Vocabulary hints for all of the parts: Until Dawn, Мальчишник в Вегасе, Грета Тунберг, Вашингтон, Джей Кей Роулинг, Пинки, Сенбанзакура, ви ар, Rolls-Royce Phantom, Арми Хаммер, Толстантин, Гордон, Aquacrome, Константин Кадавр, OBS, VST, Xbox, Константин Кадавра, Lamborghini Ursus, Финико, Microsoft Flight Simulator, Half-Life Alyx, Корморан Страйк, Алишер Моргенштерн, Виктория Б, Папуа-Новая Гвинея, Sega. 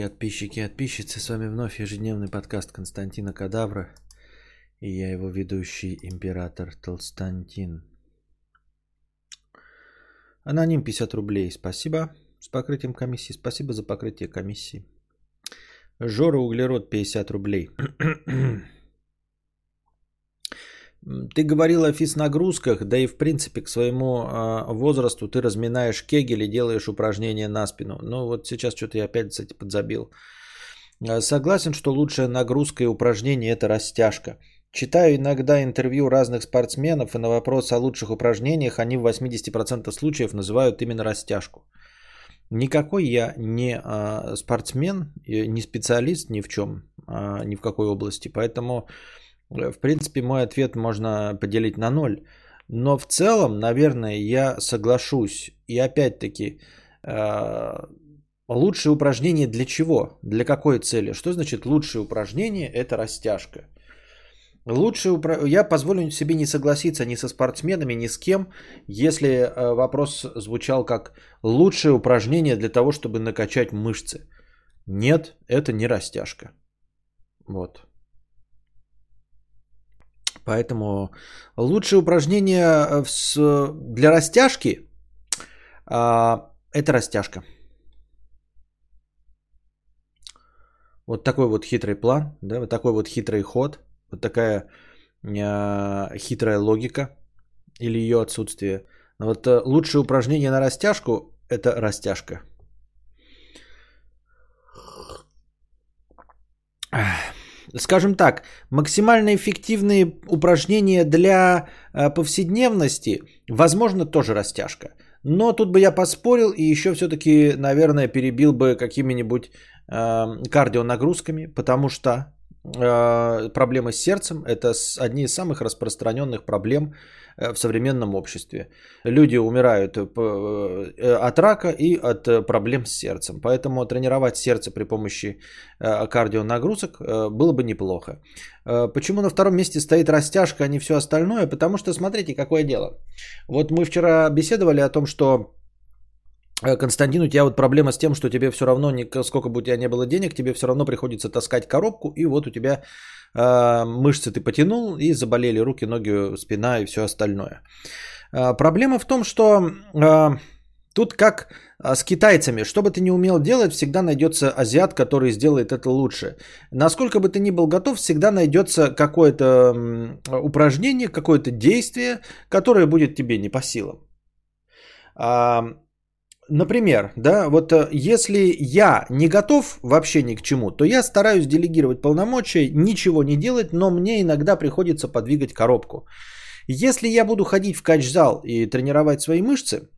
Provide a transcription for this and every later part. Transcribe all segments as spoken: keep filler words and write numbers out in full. Подписчики и подписчицы, с вами вновь ежедневный подкаст Константина Кадавра, и я его ведущий, император Толстантин. Аноним пятьдесят рублей, спасибо, с покрытием комиссии, спасибо за покрытие комиссии. Жора Углерод пятьдесят рублей. Ты говорил о физнагрузках, да и в принципе к своему э, возрасту ты разминаешь кегель и делаешь упражнения на спину. Ну вот сейчас что-то я опять, кстати, подзабил. Согласен, что лучшая нагрузка и упражнение – это растяжка. Читаю иногда интервью разных спортсменов, и на вопрос о лучших упражнениях они в восемьдесят процентов случаев называют именно растяжку. Никакой я не э, спортсмен, не специалист ни в чем, э, ни в какой области, поэтому... В принципе, мой ответ можно поделить на ноль. Но в целом, наверное, я соглашусь. И опять-таки, лучшее упражнение для чего? Для какой цели? Что значит лучшее упражнение? Это растяжка. Лучшее упра... Я позволю себе не согласиться ни со спортсменами, ни с кем, если вопрос звучал как лучшее упражнение для того, чтобы накачать мышцы. Нет, это не растяжка. Вот. Поэтому лучшее упражнение для растяжки – это растяжка. Вот такой вот хитрый план, да, вот такой вот хитрый ход, вот такая хитрая логика или ее отсутствие. Но вот лучшее упражнение на растяжку – это растяжка. Скажем так, максимально эффективные упражнения для повседневности, возможно, тоже растяжка. Но тут бы я поспорил и еще все-таки, наверное, перебил бы какими-нибудь э, кардионагрузками, потому что э, проблемы с сердцем – это одни из самых распространенных проблем в современном обществе. Люди умирают от рака и от проблем с сердцем. Поэтому тренировать сердце при помощи кардионагрузок было бы неплохо. Почему на втором месте стоит растяжка, а не все остальное? Потому что, смотрите, какое дело. Вот мы вчера беседовали о том, что Константин, у тебя вот проблема с тем, что тебе все равно, сколько бы у тебя не было денег, тебе все равно приходится таскать коробку, и вот у тебя э, мышцы ты потянул, и заболели руки, ноги, спина и все остальное. Э, проблема в том, что э, тут как с китайцами, что бы ты ни умел делать, всегда найдется азиат, который сделает это лучше. Насколько бы ты ни был готов, всегда найдется какое-то упражнение, какое-то действие, которое будет тебе не по силам. Например, да, вот если я не готов вообще ни к чему, то я стараюсь делегировать полномочия, ничего не делать, но мне иногда приходится подвигать коробку. Если я буду ходить в кач-зал и тренировать свои мышцы,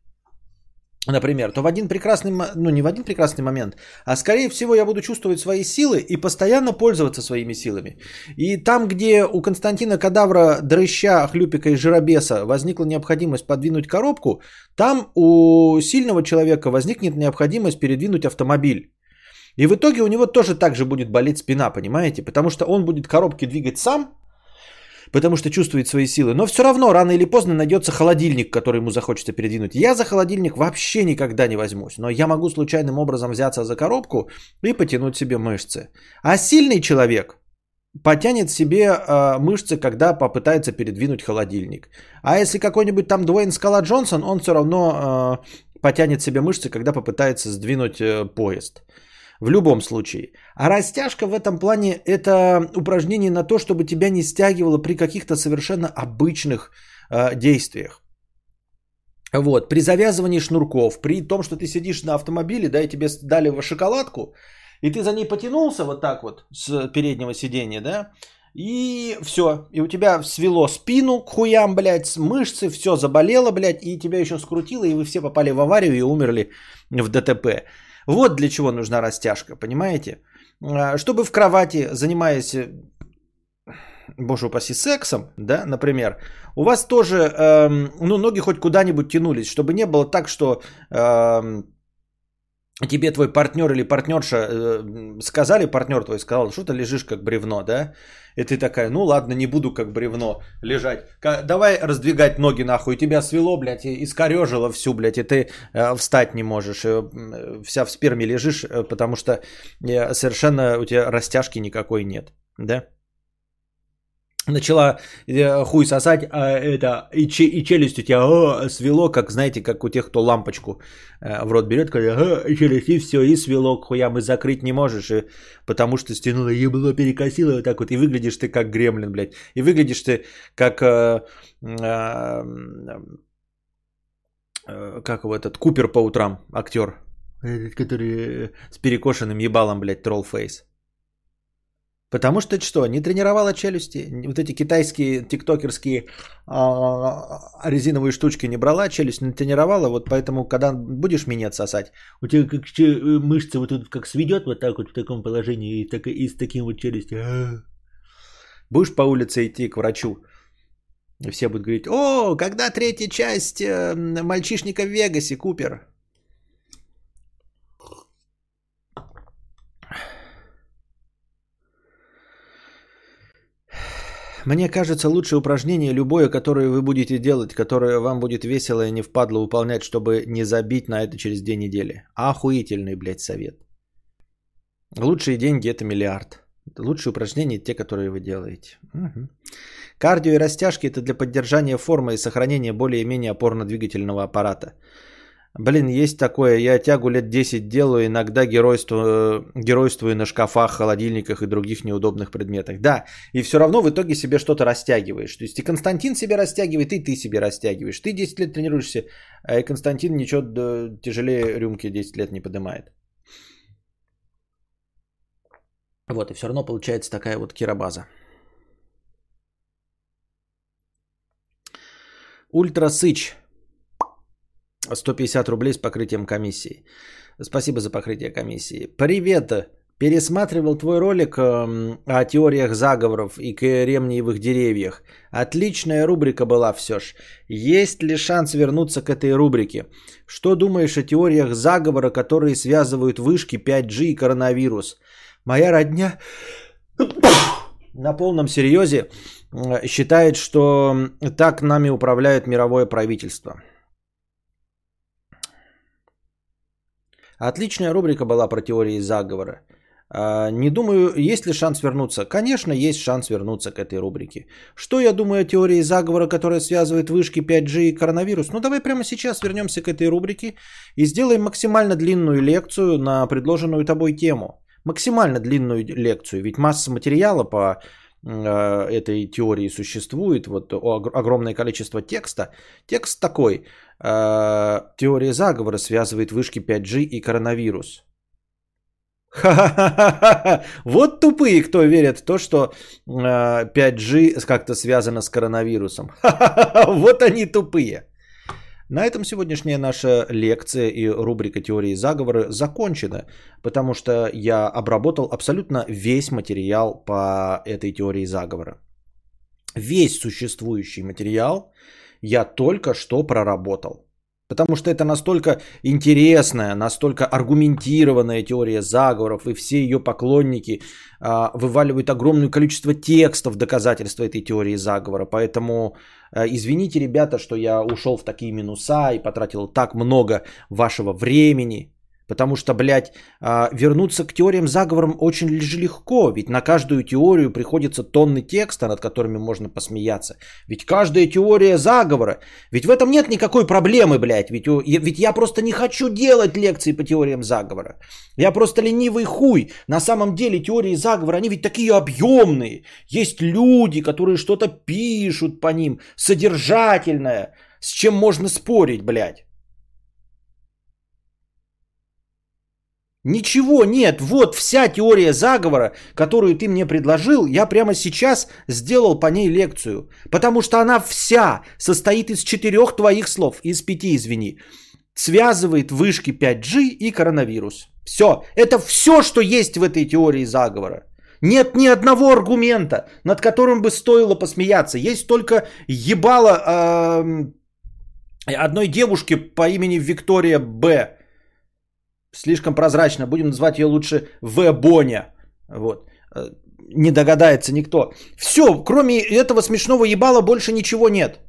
например, то в один прекрасный, ну не в один прекрасный момент, а скорее всего я буду чувствовать свои силы и постоянно пользоваться своими силами. И там, где у Константина Кадавра, Дрыща, Хлюпика и Жиробеса возникла необходимость подвинуть коробку, там у сильного человека возникнет необходимость передвинуть автомобиль. И в итоге у него тоже так же будет болеть спина, понимаете? Потому что он будет коробки двигать сам, потому что чувствует свои силы. Но все равно, рано или поздно найдется холодильник, который ему захочется передвинуть. Я за холодильник вообще никогда не возьмусь. Но я могу случайным образом взяться за коробку и потянуть себе мышцы. А сильный человек потянет себе э, мышцы, когда попытается передвинуть холодильник. А если какой-нибудь там Дуэйн Скала Джонсон, он все равно э, потянет себе мышцы, когда попытается сдвинуть э, поезд. В любом случае. А растяжка в этом плане это упражнение на то, чтобы тебя не стягивало при каких-то совершенно обычных э, действиях. Вот. При завязывании шнурков, при том, что ты сидишь на автомобиле, да, и тебе дали шоколадку, и ты за ней потянулся вот так вот с переднего сиденья, да, и все. И у тебя свело спину к хуям, блядь, мышцы, все заболело, блядь, и тебя еще скрутило, и вы все попали в аварию и умерли в ДТП. Вот для чего нужна растяжка, понимаете? Чтобы в кровати, занимаясь, боже упаси, сексом, да, например, у вас тоже, эм, ну, ноги хоть куда-нибудь тянулись, чтобы не было так, что эм, тебе твой партнер или партнерша э, сказали, партнер твой сказал, что ты лежишь как бревно, да? И ты такая, ну ладно, не буду как бревно лежать. К- давай раздвигать ноги нахуй. Тебя свело, блядь, и искорежило всю, блядь, и ты э, встать не можешь. Э, вся в сперме лежишь, э, потому что э, совершенно у тебя растяжки никакой нет, да? Начала э, хуй сосать, а это, и, че, и челюсть у тебя о, свело, как, знаете, как у тех, кто лампочку э, в рот берет, когда и челюсть, и все, и свело к хуям, и закрыть не можешь, и, потому что стянуло ебло, перекосило, вот так вот, и выглядишь ты как гремлин, блядь, и выглядишь ты как, э, э, э, как вот этот Купер по утрам, актер, который с перекошенным ебалом, блядь, троллфейс. Потому что что, не тренировала челюсти? Вот эти китайские тиктокерские резиновые штучки не брала, челюсть не тренировала, вот поэтому, когда будешь минет сосать, у тебя как мышцы вот тут как сведет вот так вот в таком положении и, так, и с таким вот челюстью. Будешь по улице идти к врачу, и все будут говорить, о, когда третья часть «Мальчишника в Вегасе», Купер? Мне кажется, лучшее упражнение любое, которое вы будете делать, которое вам будет весело и не впадло выполнять, чтобы не забить на это через две недели. Охуительный, блядь, совет. Лучшие деньги – это миллиард. Лучшие упражнения – те, которые вы делаете. Угу. Кардио и растяжки – это для поддержания формы и сохранения более-менее опорно-двигательного аппарата. Блин, есть такое. Я тягу лет десять делаю, иногда геройствую, геройствую на шкафах, холодильниках и других неудобных предметах. Да, и все равно в итоге себе что-то растягиваешь. То есть и Константин себя растягивает, и ты себе растягиваешь. Ты десять лет тренируешься, а и Константин ничего тяжелее рюмки десять лет не поднимает. Вот, и все равно получается такая вот киробаза. Ультрасыч. сто пятьдесят рублей с покрытием комиссии. Спасибо за покрытие комиссии. Привет! Пересматривал твой ролик о теориях заговоров и кремниевых деревьях. Отличная рубрика была все ж. Есть ли шанс вернуться к этой рубрике? Что думаешь о теориях заговора, которые связывают вышки, пять джи и коронавирус? Моя родня на полном серьезе считает, что так нами управляет мировое правительство. Отличная рубрика была про теории заговора. Не думаю, есть ли шанс вернуться. Конечно, есть шанс вернуться к этой рубрике. Что я думаю о теории заговора, которая связывает вышки, пять джи и коронавирус? Ну, давай прямо сейчас вернемся к этой рубрике и сделаем максимально длинную лекцию на предложенную тобой тему. Максимально длинную лекцию, ведь масса материала по этой теории существует, вот огромное количество текста. Текст такой. Теория заговора связывает вышки, пять джи и коронавирус. Ха-ха-ха-ха-ха! Вот тупые, кто верит в то, что пять джи как-то связано с коронавирусом. Ха-ха-ха! Вот они тупые. На этом сегодняшняя наша лекция и рубрика «Теории заговора» закончена, потому что я обработал абсолютно весь материал по этой теории заговора. Весь существующий материал я только что проработал, потому что это настолько интересная, настолько аргументированная теория заговоров, и все ее поклонники а, вываливают огромное количество текстов доказательства этой теории заговора, поэтому... Извините, ребята, что я ушел в такие минуса и потратил так много вашего времени. Потому что, блядь, вернуться к теориям заговорам очень легко. Ведь на каждую теорию приходится тонны текста, над которыми можно посмеяться. Ведь каждая теория заговора. Ведь в этом нет никакой проблемы, блядь. Ведь, ведь я просто не хочу делать лекции по теориям заговора. Я просто ленивый хуй. На самом деле теории заговора, они ведь такие объемные. Есть люди, которые что-то пишут по ним. Содержательное. С чем можно спорить, блядь. Ничего нет, вот вся теория заговора, которую ты мне предложил, я прямо сейчас сделал по ней лекцию. Потому что она вся состоит из четырех твоих слов, из пяти, извини. Связывает вышки пять джи и коронавирус. Все, это все, что есть в этой теории заговора. Нет ни одного аргумента, над которым бы стоило посмеяться. Есть только ебало э, одной девушки по имени Виктория Б., слишком прозрачно. Будем называть ее лучше В-Боня. Вот. Не догадается никто. Все, кроме этого смешного ебала больше ничего нет.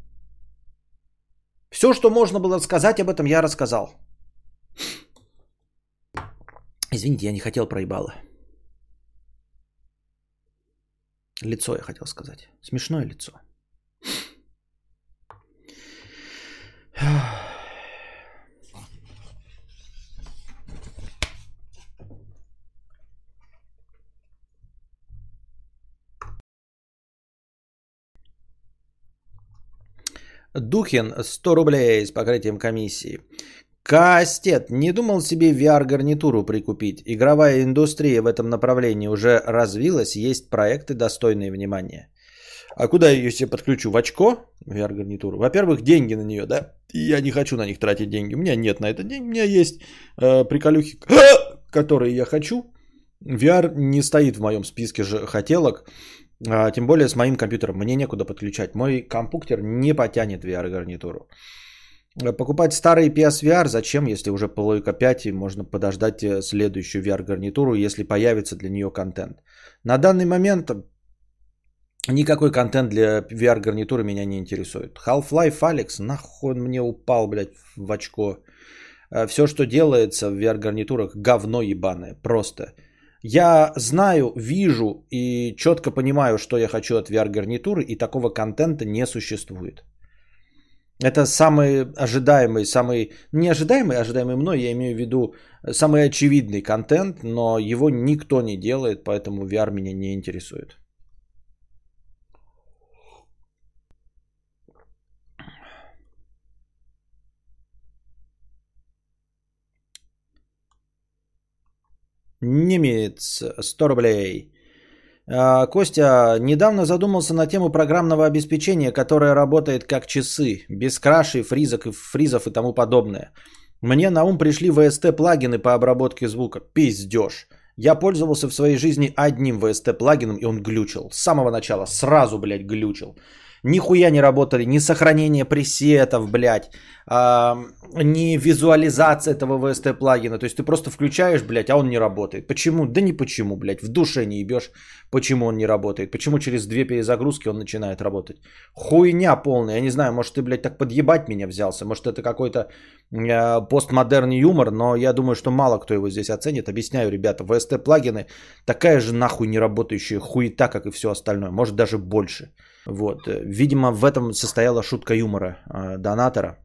Все, что можно было сказать об этом, я рассказал. Извините, я не хотел про ебало. Лицо я хотел сказать. Смешное лицо. Духин, сто рублей с покрытием комиссии. Кастет, не думал себе ви ар-гарнитуру прикупить. Игровая индустрия в этом направлении уже развилась, есть проекты, достойные внимания. А куда я ее себе подключу? В очко? ви ар-гарнитуру. Во-первых, деньги на нее, да? Я не хочу на них тратить деньги. У меня нет на это денег. У меня есть э, приколюхи, которые я хочу. ви ар не стоит в моем списке же хотелок. Тем более с моим компьютером. Мне некуда подключать. Мой компьютер не потянет ви ар-гарнитуру. Покупать старый пи эс ви ар зачем, если уже плойка пять и можно подождать следующую ви ар-гарнитуру, если появится для нее контент. На данный момент никакой контент для ви ар-гарнитуры меня не интересует. Half-Life Alyx, нахуй мне упал, блядь, в очко. Все, что делается в ви ар-гарнитурах, говно ебаное. Просто. Я знаю, вижу и четко понимаю, что я хочу от ви ар-гарнитуры, и такого контента не существует. Это самый ожидаемый, самый неожидаемый, ожидаемый мной, я имею в виду самый очевидный контент, но его никто не делает, поэтому ви ар меня не интересует. Немец, сто рублей. Костя, недавно задумался на тему программного обеспечения, которое работает как часы, без крашей, фризок, фризов и тому подобное. Мне на ум пришли ви эс ти-плагины по обработке звука. Пиздеж. Я пользовался в своей жизни одним ви эс ти-плагином, и он глючил. С самого начала сразу, блядь, глючил. Нихуя не работали, ни сохранение пресетов, блядь, а, ни визуализация этого ви эс ти-плагина. То есть ты просто включаешь, блядь, а он не работает. Почему? Да не почему, блядь, в душе не ебешь, почему он не работает. Почему через две перезагрузки он начинает работать. Хуйня полная, я не знаю, может ты, блядь, так подъебать меня взялся. Может это какой-то э, постмодерный юмор, но я думаю, что мало кто его здесь оценит. Объясняю, ребята, ви эс ти-плагины такая же нахуй не работающая хуета, как и все остальное. Может даже больше. Вот, видимо, в этом состояла шутка юмора э, донатора.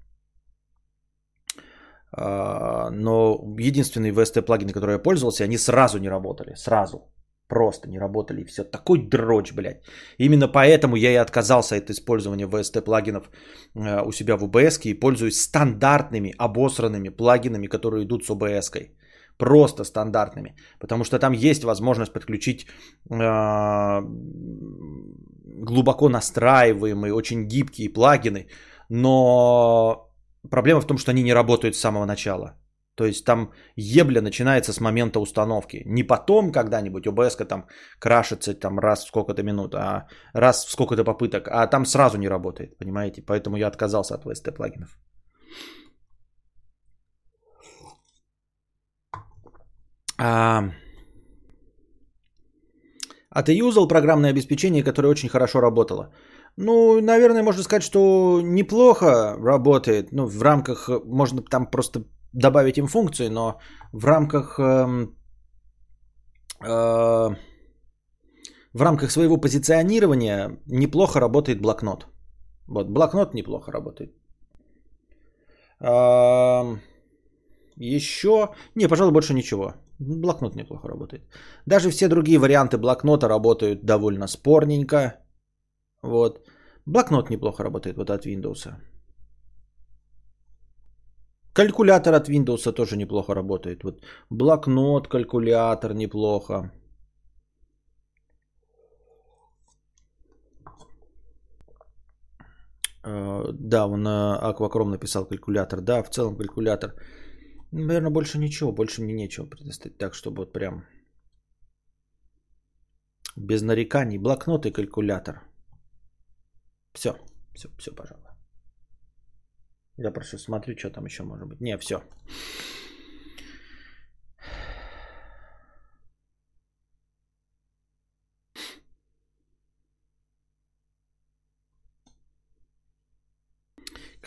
Э, но единственные ви эс ти-плагины, которые я пользовался, они сразу не работали. Сразу. Просто не работали. И все. Такой дрочь, блядь. Именно поэтому я и отказался от использования ви эс ти-плагинов э, у себя в о би эс-ке и пользуюсь стандартными обосранными плагинами, которые идут с о би эс-кой. Просто стандартными. Потому что там есть возможность подключить... Э, глубоко настраиваемые, очень гибкие плагины, но проблема в том, что они не работают с самого начала. То есть там ебля начинается с момента установки. Не потом когда-нибудь о би эс-ка там крашится там, раз в сколько-то минут, а раз в сколько-то попыток, а там сразу не работает, понимаете? Поэтому я отказался от ви эс ти-плагинов. А... А ты юзал программное обеспечение, которое очень хорошо работало? Ну, наверное, можно сказать, что неплохо работает. Ну, в рамках, можно там просто добавить им функции, но в рамках, э, э, в рамках своего позиционирования неплохо работает блокнот. Вот, блокнот неплохо работает. Э, еще... Не, пожалуй, больше ничего. Блокнот неплохо работает. Даже все другие варианты блокнота работают довольно спорненько. Вот. Блокнот неплохо работает вот от Windows. Калькулятор от Windows тоже неплохо работает. Вот. Блокнот, калькулятор неплохо. Да, он Aquacrome написал калькулятор. Да, в целом калькулятор... Наверное, больше ничего, больше мне нечего предоставить. Так, чтобы вот прям без нареканий. Блокнот и калькулятор. Все, все, все, пожалуй. Я просто смотрю, что там еще может быть. Не, все.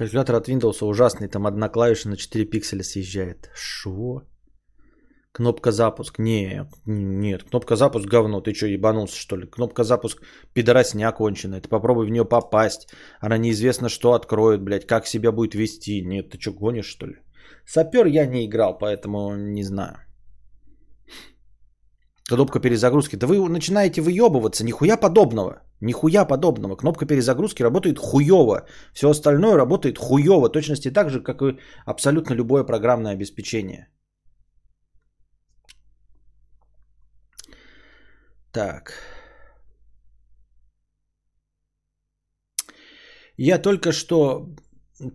Калькулятор от Windows ужасный, там одна клавиша на четыре пикселя съезжает. Шо? Кнопка запуск. Нет, нет, кнопка запуск говно. Ты что, ебанулся, что ли? Кнопка запуск пидорасня оконченная. Ты попробуй в нее попасть. Она неизвестно, что откроет, блядь. Как себя будет вести. Нет, ты что, гонишь, что ли? Сапер я не играл, поэтому не знаю. Кнопка перезагрузки. Да вы начинаете выебываться. Нихуя подобного. Нихуя подобного. Кнопка перезагрузки работает хуево. Все остальное работает хуево. Точности так же, как и абсолютно любое программное обеспечение. Так. Я только что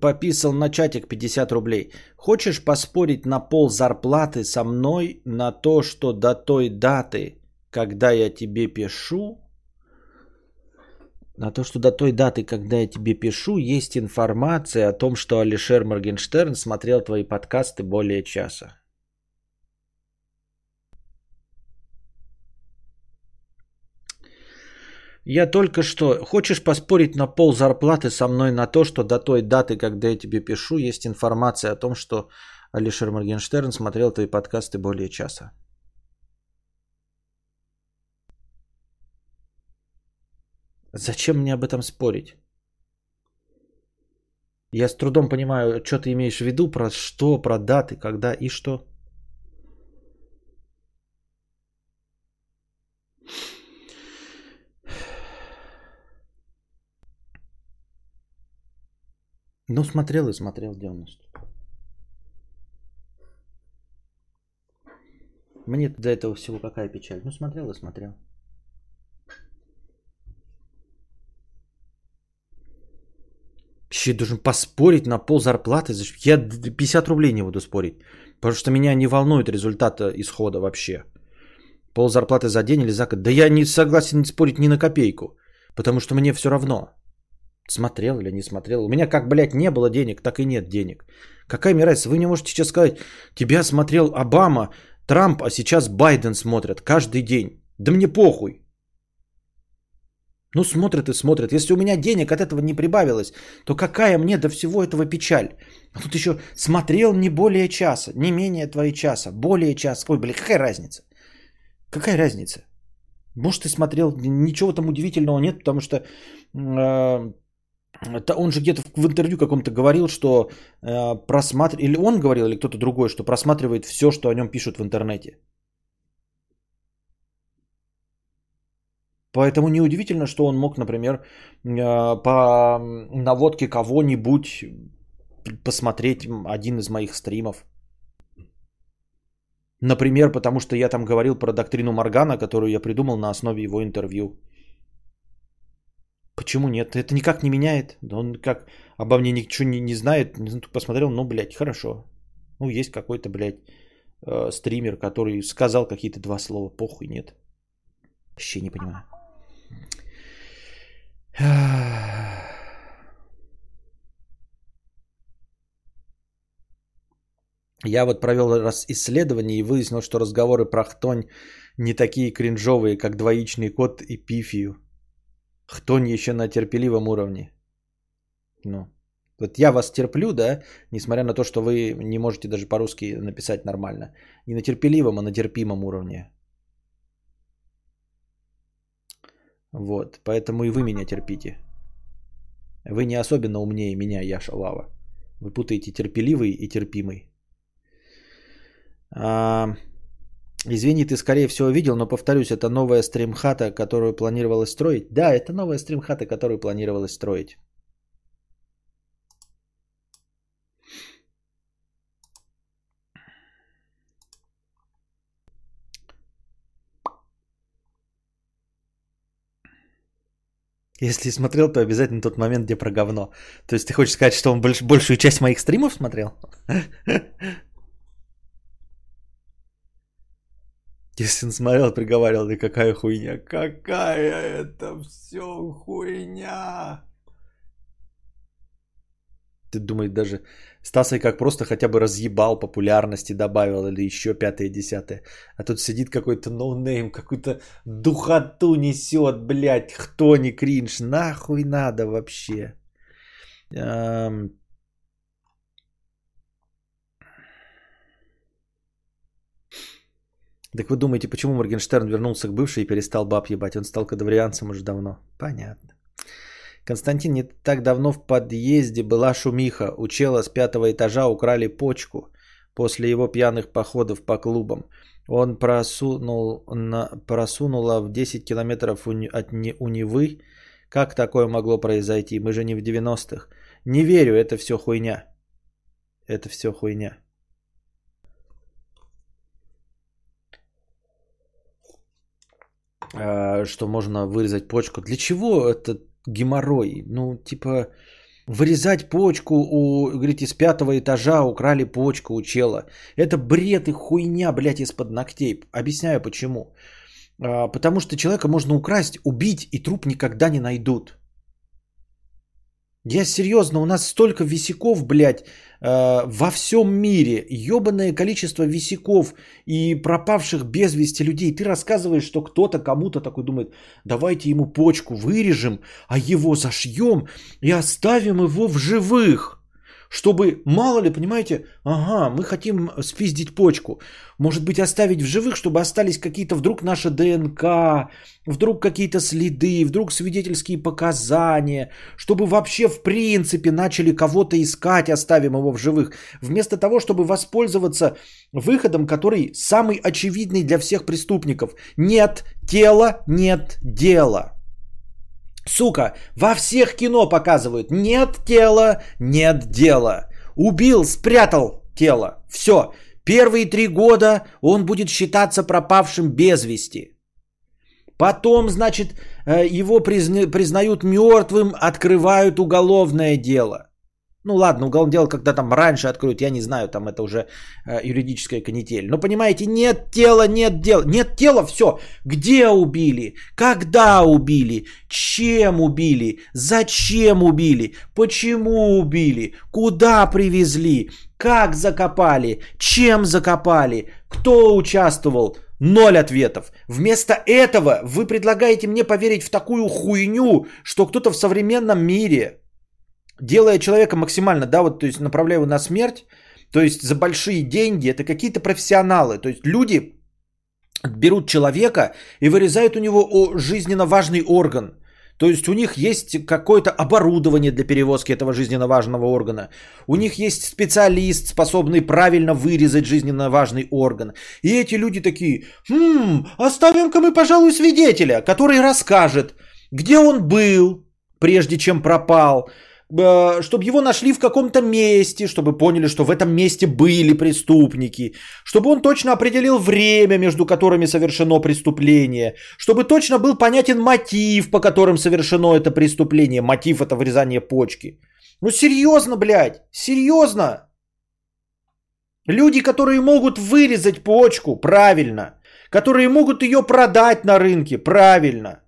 пописал на чатик пятьдесят рублей. Хочешь поспорить на пол зарплаты со мной на то, что до той даты, когда я тебе пишу, на то, что до той даты, когда я тебе пишу, есть информация о том, что Алишер Моргенштерн смотрел твои подкасты более часа? Я только что... Хочешь поспорить на пол зарплаты со мной на то, что до той даты, когда я тебе пишу, есть информация о том, что Алишер Моргенштерн смотрел твои подкасты более часа? Зачем мне об этом спорить? Я с трудом понимаю, что ты имеешь в виду, про что, про даты, когда и что. Ну, смотрел и смотрел девяносто. Мне до этого всего какая печаль. Ну, смотрел и смотрел. Вообще должен поспорить на пол зарплаты. Я пятьдесят рублей не буду спорить. Потому что меня не волнует результат исхода вообще. Пол зарплаты за день или за год. Да я не согласен спорить ни на копейку. Потому что мне все равно. Смотрел или не смотрел. У меня как, блядь, не было денег, так и нет денег. Какая мне разница? Вы мне можете сейчас сказать, тебя смотрел Обама, Трамп, а сейчас Байден смотрят каждый день. Да мне похуй. Ну смотрят и смотрят. Если у меня денег от этого не прибавилось, то какая мне до всего этого печаль? А тут еще смотрел не более часа, не менее твои часа, более часа. Ой, блядь, какая разница? Какая разница? Может, ты смотрел, ничего там удивительного нет, потому что... Э- Он же где-то в интервью каком-то говорил, что э, просматривает, или он говорил, или кто-то другой, что просматривает все, что о нем пишут в интернете. Поэтому неудивительно, что он мог, например, э, по наводке кого-нибудь посмотреть один из моих стримов. Например, потому что я там говорил про доктрину Моргана, которую я придумал на основе его интервью. Почему нет? Это никак не меняет. Он как обо мне ничего не, не знает. Посмотрел, ну, блядь, хорошо. Ну, есть какой-то, блядь, э, стример, который сказал какие-то два слова. Похуй, нет. Вообще не понимаю. Я вот провел раз исследование и выяснил, что разговоры про хтонь не такие кринжовые, как двоичный код и пифию. Хтонь еще на терпеливом уровне. Ну, вот я вас терплю, да, несмотря на то, что вы не можете даже по-русски написать нормально. Не на терпеливом, а на терпимом уровне. Вот, поэтому и вы меня терпите. Вы не особенно умнее меня, Яша Лава. Вы путаете терпеливый и терпимый. А... Извини, ты скорее всего видел, но повторюсь, это новая стримхата, которую планировалось строить. Да, это новая стримхата, которую планировалось строить. Если смотрел, то обязательно тот момент, где про говно. То есть ты хочешь сказать, что он больш- большую часть моих стримов смотрел? Если он смотрел, приговаривал, да какая хуйня, какая это все хуйня. Ты думаешь, даже Стасой как просто хотя бы разъебал, популярности добавил или еще пятое-десятое. А тут сидит какой-то ноунейм, какую-то духоту несет, блядь, кто не кринж, нахуй надо вообще. Так вы думаете, почему Моргенштерн вернулся к бывшей и перестал баб ебать? Он стал кадаврианцем уже давно. Понятно. Константин, не так давно в подъезде была шумиха. У чела с пятого этажа украли почку после его пьяных походов по клубам. Он просунул, на, просунула в десять километров у, от не, у Невы. Как такое могло произойти? Мы же не в девяностых. Не верю, это все хуйня. Это все хуйня. А, что можно вырезать почку? Для чего это геморрой? Ну, типа... Вырезать почку у, говорите, с пятого этажа украли почку у чела. Это бред и хуйня, блядь, из-под ногтей. Объясняю почему. А, потому что человека можно украсть, убить, и труп никогда не найдут. Я серьезно, у нас столько висяков, блядь, э, во всем мире. Ёбаное количество висяков и пропавших без вести людей. Ты рассказываешь, что кто-то кому-то такой думает, давайте ему почку вырежем, а его зашьем и оставим его в живых. Чтобы, мало ли, понимаете, ага, мы хотим спиздить почку. Может быть, оставить в живых, чтобы остались какие-то вдруг наша ДНК, вдруг какие-то следы, вдруг свидетельские показания, чтобы вообще в принципе начали кого-то искать, оставим его в живых. Вместо того, чтобы воспользоваться выходом, который самый очевидный для всех преступников. Нет тела, нет дела. Сука, во всех кино показывают. Нет тела, нет дела. Убил, спрятал тело. Все. Первые три года он будет считаться пропавшим без вести. Потом, значит, его призна- признают мертвым, открывают уголовное дело. Ну ладно, уголовное дело, когда там раньше откроют, я не знаю, там это уже э, юридическая канитель. Но понимаете, нет тела, нет дела. Нет тела, все. Где убили? Когда убили? Чем убили? Зачем убили? Почему убили? Куда привезли? Как закопали? Чем закопали? Кто участвовал? Ноль ответов. Вместо этого вы предлагаете мне поверить в такую хуйню, что кто-то в современном мире... Делая человека максимально, да, вот, то есть направляя его на смерть, то есть за большие деньги, это какие-то профессионалы, то есть люди берут человека и вырезают у него жизненно важный орган, то есть у них есть какое-то оборудование для перевозки этого жизненно важного органа, у них есть специалист, способный правильно вырезать жизненно важный орган, и эти люди такие, хм, оставим-ка мы, пожалуй, свидетеля, который расскажет, где он был, прежде чем пропал, чтобы его нашли в каком-то месте, чтобы поняли, что в этом месте были преступники, чтобы он точно определил время, между которыми совершено преступление, чтобы точно был понятен мотив, по которым совершено это преступление. Мотив – это вырезание почки. Ну серьезно, блядь, серьезно. Люди, которые могут вырезать почку, правильно. Которые могут ее продать на рынке, правильно.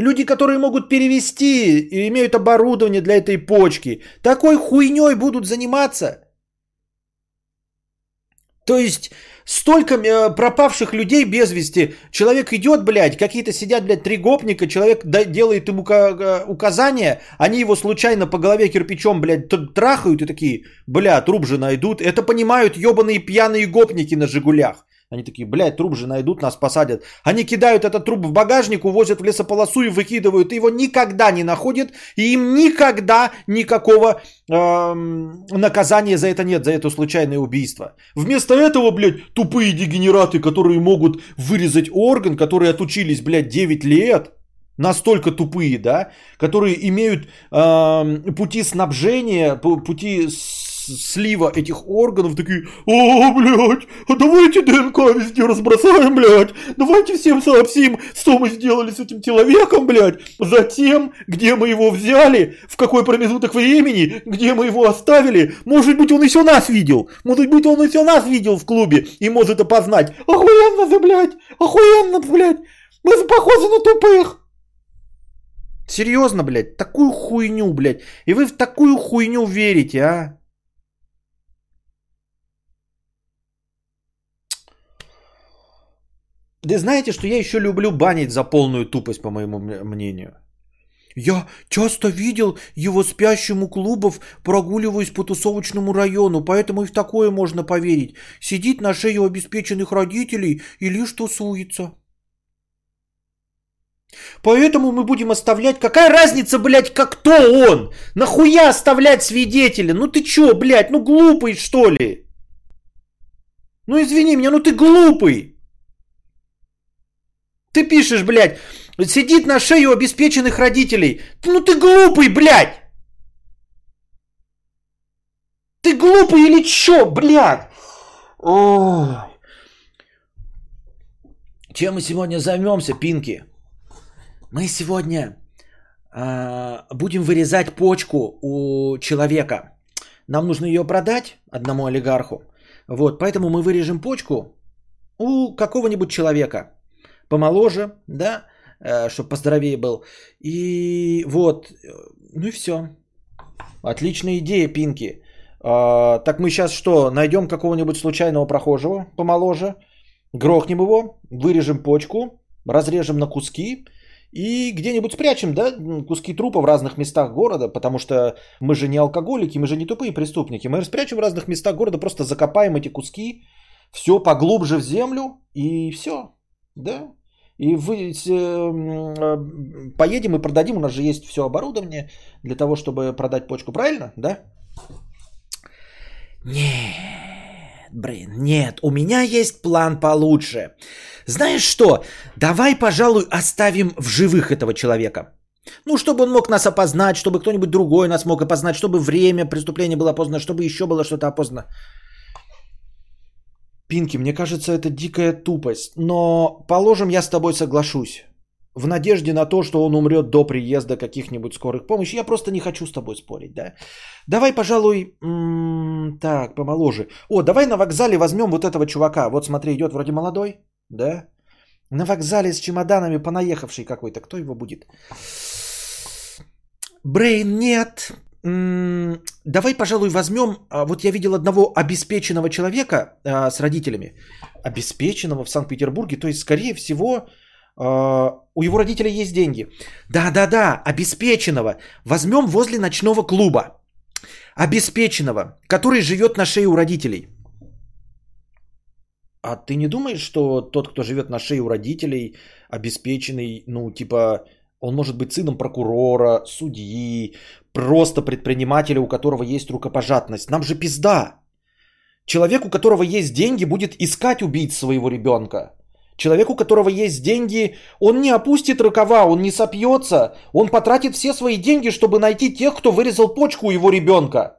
Люди, которые могут перевести и имеют оборудование для этой почки, такой хуйней будут заниматься. То есть, столько пропавших людей без вести. Человек идет, блядь, какие-то сидят, блядь, три гопника, человек делает им указания, они его случайно по голове кирпичом, блядь, трахают и такие, бля, труп же найдут. Это понимают ебаные пьяные гопники на «Жигулях». Они такие, блядь, труп же найдут, нас посадят. Они кидают этот труп в багажник, увозят в лесополосу и выкидывают. И его никогда не находят. И им никогда никакого эм, наказания за это нет, за это случайное убийство. Вместо этого, блядь, тупые дегенераты, которые могут вырезать орган, которые отучились, блядь, девять лет. Настолько тупые, да? Которые имеют эм, пути снабжения, пути слива этих органов, такие, о, блядь, а давайте ДНК везде разбросаем, блядь, давайте всем сообщим, что мы сделали с этим человеком, блядь, затем, где мы его взяли, в какой промежуток времени, где мы его оставили, может быть, он еще нас видел, может быть, он еще нас видел в клубе и может опознать, охуенно же, блядь, охуенно, блядь, мы же похожи на тупых. Серьезно, блядь, такую хуйню, блядь, и вы в такую хуйню верите, а? Да знаете, что я еще люблю банить за полную тупость, по моему мнению. Я часто видел его спящим у клубов, прогуливаясь по тусовочному району, поэтому и в такое можно поверить. Сидит на шее обеспеченных родителей и лишь тусуется. Поэтому мы будем оставлять... Какая разница, блядь, как кто он? Нахуя оставлять свидетеля? Ну ты чё, блядь, ну глупый, что ли? Ну извини меня, ну ты глупый. Ты пишешь, блядь, сидит на шее у обеспеченных родителей. Ну ты глупый, блядь. Ты глупый или чё, блядь? Ой. Чем мы сегодня займемся, Пинки? Мы сегодня э, будем вырезать почку у человека. Нам нужно ее продать одному олигарху. Вот, поэтому мы вырежем почку у какого-нибудь человека. Помоложе, да, э, чтобы поздоровее был. И вот, ну и все. Отличная идея, Пинки. Э, так мы сейчас что, найдем какого-нибудь случайного прохожего помоложе, грохнем его, вырежем почку, разрежем на куски... И где-нибудь спрячем, да, куски трупа в разных местах города, потому что мы же не алкоголики, мы же не тупые преступники. Мы спрячем в разных местах города, просто закопаем эти куски, все поглубже в землю и все, да. И вы, э, поедем и продадим, у нас же есть все оборудование для того, чтобы продать почку, правильно, да? Нет. Блин, нет, у меня есть план получше. Знаешь что? Давай, пожалуй, оставим в живых этого человека. Ну, чтобы он мог нас опознать, чтобы кто-нибудь другой нас мог опознать, чтобы время преступления было опознано, чтобы еще было что-то опознано. Пинки, мне кажется, это дикая тупость. Но, положим, я с тобой соглашусь. В надежде на то, что он умрет до приезда каких-нибудь скорых помощи. Я просто не хочу с тобой спорить, да? Давай, пожалуй, м-м, так, помоложе. О, давай на вокзале возьмем вот этого чувака. Вот смотри, идет вроде молодой, да? На вокзале с чемоданами понаехавший какой-то. Кто его будет? Брейн, нет. М-м, давай, пожалуй, возьмем... Вот я видел одного обеспеченного человека э, с родителями. Обеспеченного в Санкт-Петербурге. То есть, скорее всего... Uh, у его родителей есть деньги. Да-да-да, обеспеченного. Возьмем возле ночного клуба. Обеспеченного, который живет на шее у родителей. А ты не думаешь, что тот, кто живет на шее у родителей, обеспеченный, ну, типа, он может быть сыном прокурора, судьи, просто предпринимателя, у которого есть рукопожатность. Нам же пизда. Человек, у которого есть деньги, будет искать убийц своего ребенка. Человек, у которого есть деньги, он не опустит рукава, он не сопьется, он потратит все свои деньги, чтобы найти тех, кто вырезал почку у его ребенка.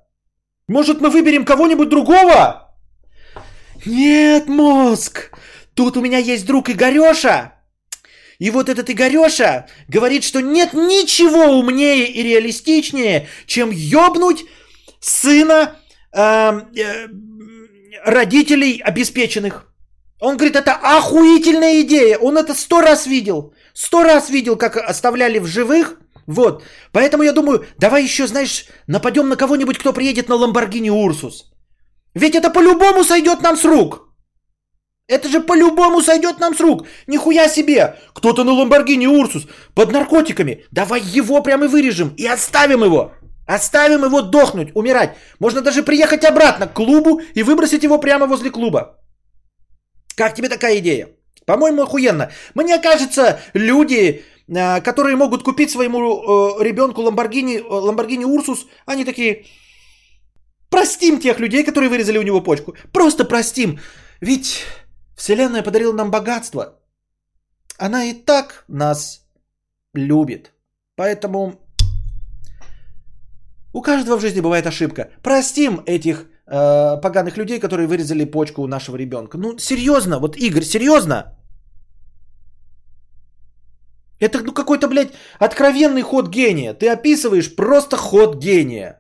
Может, мы выберем кого-нибудь другого? Нет, мозг! Тут у меня есть друг Игореша. И вот этот Игореша говорит, что нет ничего умнее и реалистичнее, чем ёбнуть сына э, э, родителей обеспеченных. Он говорит, это охуительная идея. Он это сто раз видел. Сто раз видел, как оставляли в живых. Вот. Поэтому я думаю, давай еще, знаешь, нападем на кого-нибудь, кто приедет на Lamborghini Ursus. Ведь это по-любому сойдет нам с рук. Это же по-любому сойдет нам с рук. Нихуя себе. Кто-то на Lamborghini Ursus под наркотиками. Давай его прямо и вырежем. И оставим его. Оставим его дохнуть, умирать. Можно даже приехать обратно к клубу и выбросить его прямо возле клуба. Как тебе такая идея? По-моему, охуенно. Мне кажется, люди, которые могут купить своему ребенку Lamborghini, Lamborghini Ursus, они такие, простим тех людей, которые вырезали у него почку. Просто простим. Ведь Вселенная подарила нам богатство. Она и так нас любит. Поэтому у каждого в жизни бывает ошибка. Простим этих поганых людей, которые вырезали почку у нашего ребенка. Ну, серьезно, вот, Игорь, серьезно? Это, ну, какой-то, блядь, откровенный ход гения. Ты описываешь просто ход гения.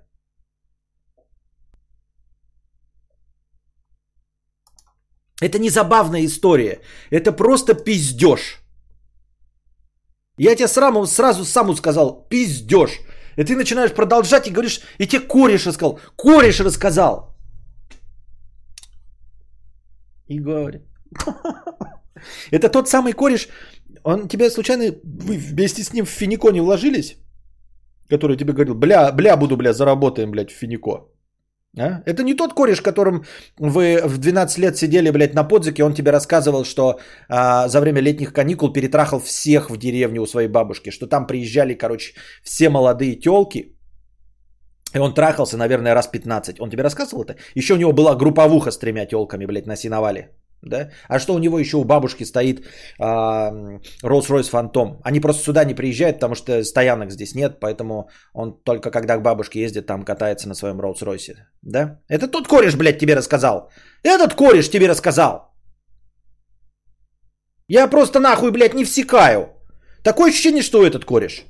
Это не забавная история. Это просто пиздеж. Я тебе сразу, сразу саму сказал, пиздеж. И ты начинаешь продолжать и говоришь, и тебе кореш рассказал, кореш рассказал. Игорь. Это тот самый кореш. Он тебя случайно, вы вместе с ним в финико не вложились? который тебе говорил, бля, бля, буду, бля, заработаем, блядь, в Финико. А? Это не тот кореш, которым вы в двенадцать лет сидели, блядь, на подзике, он тебе рассказывал, что а, за время летних каникул перетрахал всех в деревне у своей бабушки, что там приезжали, короче, все молодые тёлки, и он трахался, наверное, раз пятнадцать. Он тебе рассказывал это? Еще у него была групповуха с тремя тёлками, блядь, на сеновале. Да? А что у него еще у бабушки стоит а, Rolls-Royce Phantom? Они просто сюда не приезжают, потому что стоянок здесь нет, поэтому он только когда к бабушке ездит, там катается на своем Rolls-Royce. Да? Это тот кореш, блядь, тебе рассказал. Этот кореш тебе рассказал. Я просто нахуй, блядь, не всекаю. Такое ощущение, что этот кореш.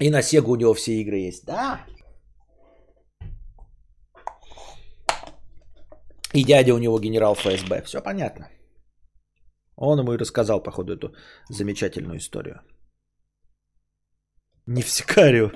И на Sega у него все игры есть. Да. И дядя у него генерал эф эс бэ. Все понятно. Он ему и рассказал, походу, эту замечательную историю. Не в Сикарио.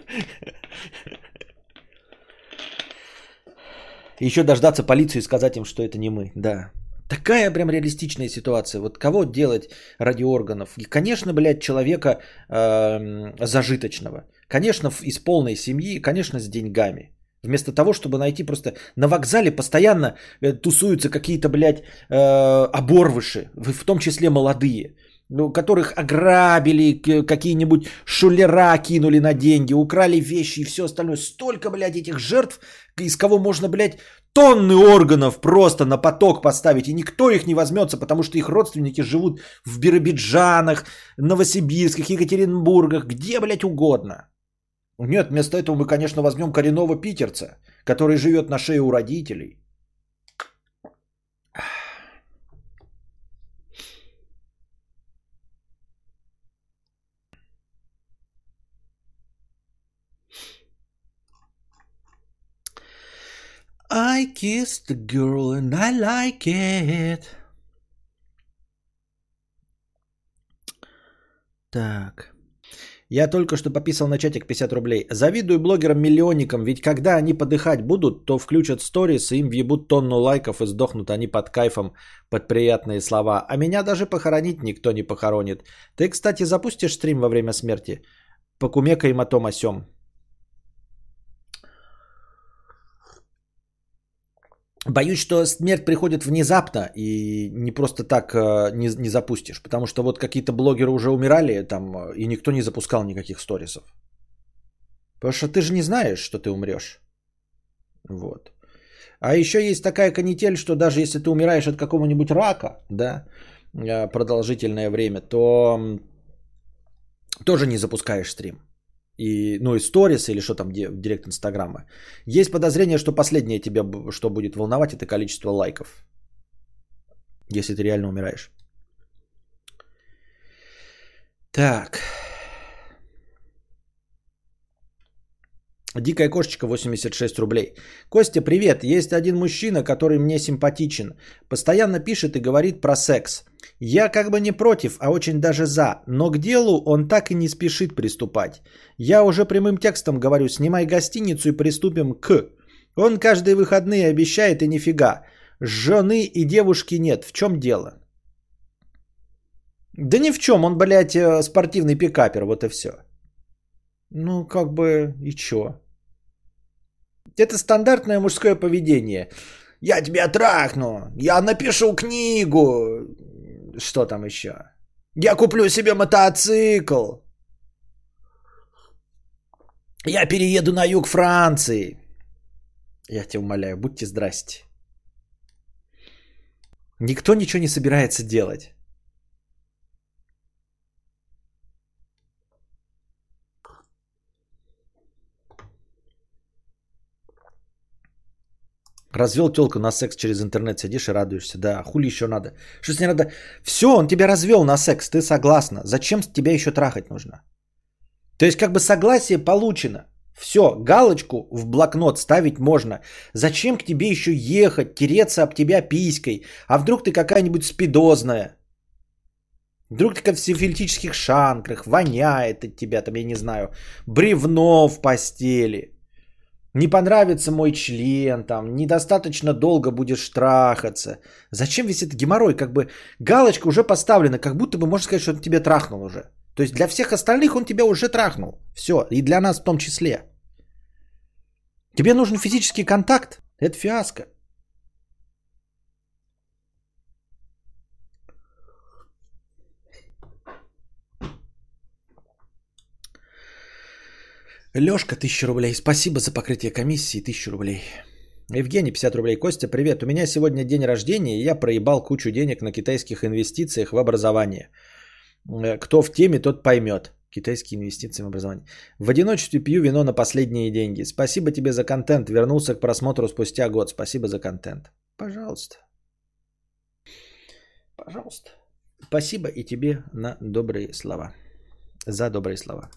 Еще дождаться полицию и сказать им, что это не мы. Да. Такая прям реалистичная ситуация. Вот кого делать ради органов? И, конечно, блядь, человека э, зажиточного. Конечно, из полной семьи, конечно, с деньгами. Вместо того, чтобы найти просто... На вокзале постоянно тусуются какие-то, блядь, э, оборвыши. В том числе молодые. Ну, которых ограбили, какие-нибудь шулера кинули на деньги, украли вещи и все остальное. Столько, блядь, этих жертв, из кого можно, блядь, тонны органов просто на поток поставить. И никто их не возьмется, потому что их родственники живут в Биробиджанах, Новосибирских, Екатеринбургах, где, блядь, угодно. Нет, вместо этого мы, конечно, возьмем коренного питерца, который живет на шее у родителей. I kissed the girl and I like it. Так. Я только что пописал на чатик пятьдесят рублей. Завидую блогерам-миллионникам, ведь когда они подыхать будут, то включат сторис, и им въебут тонну лайков и сдохнут они под кайфом, под приятные слова. А меня даже похоронить никто не похоронит. Ты, кстати, запустишь стрим во время смерти? Покумекаем о том о сём. Боюсь, что смерть приходит внезапно и не просто так не, не запустишь. Потому что вот какие-то блогеры уже умирали там, и никто не запускал никаких сторисов. Потому что ты же не знаешь, что ты умрешь. Вот. А еще есть такая канитель, что даже если ты умираешь от какого-нибудь рака, да, продолжительное время, то тоже не запускаешь стрим. И, ну и сторис, или что там, в директ инстаграма. Есть подозрение, что последнее тебя, что будет волновать, это количество лайков. Если ты реально умираешь. Так. Дикая кошечка, восемьдесят шесть рублей. Костя, привет. Есть один мужчина, который мне симпатичен. Постоянно пишет и говорит про секс. Я как бы не против, а очень даже за. Но к делу он так и не спешит приступать. Я уже прямым текстом говорю, снимай гостиницу и приступим к. Он каждые выходные обещает и нифига. Жены и девушки нет. В чем дело? Да ни в чем. Он, блядь, спортивный пикапер. Вот и все. Ну, как бы и че? Это стандартное мужское поведение. Я тебя трахну, я напишу книгу. Что там еще? Я куплю себе мотоцикл. Я перееду на юг Франции. Я тебя умоляю, будьте здрасте. Никто ничего не собирается делать. Развел телку на секс через интернет, сидишь и радуешься. Да, хули еще надо? Что с ней надо? Все, он тебя развел на секс, ты согласна. Зачем тебя еще трахать нужно? То есть как бы согласие получено. Все, галочку в блокнот ставить можно. Зачем к тебе еще ехать, тереться об тебя писькой? А вдруг ты какая-нибудь спидозная? Вдруг ты в сифилитических шанкрах, воняет от тебя, там, я не знаю, бревно в постели. Не понравится мой член, там, недостаточно долго будешь трахаться. Зачем весь этот геморрой? Как бы галочка уже поставлена, как будто бы можно сказать, что он тебя трахнул уже. То есть для всех остальных он тебя уже трахнул. Все, и для нас в том числе. Тебе нужен физический контакт? Это фиаско. Лёшка, тысяча рублей. Спасибо за покрытие комиссии, тысяча рублей. Евгений, пятьдесят рублей. Костя, привет. У меня сегодня день рождения, и я проебал кучу денег на китайских инвестициях в образование. Кто в теме, тот поймет. Китайские инвестиции в образование. В одиночестве пью вино на последние деньги. Спасибо тебе за контент. Вернулся к просмотру спустя год. Спасибо за контент. Пожалуйста. Пожалуйста. Спасибо и тебе на добрые слова. За добрые слова.